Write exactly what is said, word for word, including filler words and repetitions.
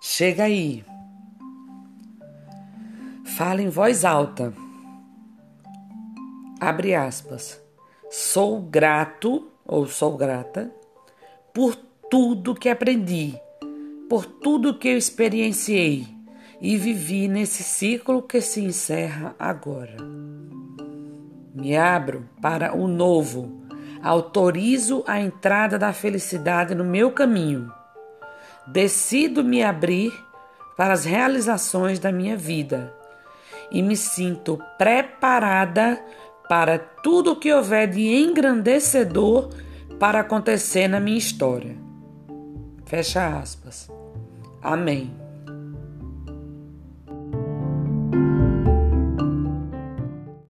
Chega aí. Fala em voz alta. Abre aspas. Sou grato ou sou grata por tudo que aprendi, por tudo que eu experienciei e vivi nesse ciclo que se encerra agora. Me abro para o novo. Autorizo a entrada da felicidade no meu caminho. Decido me abrir para as realizações da minha vida e me sinto preparada para tudo o que houver de engrandecedor para acontecer na minha história. Fecha aspas. Amém.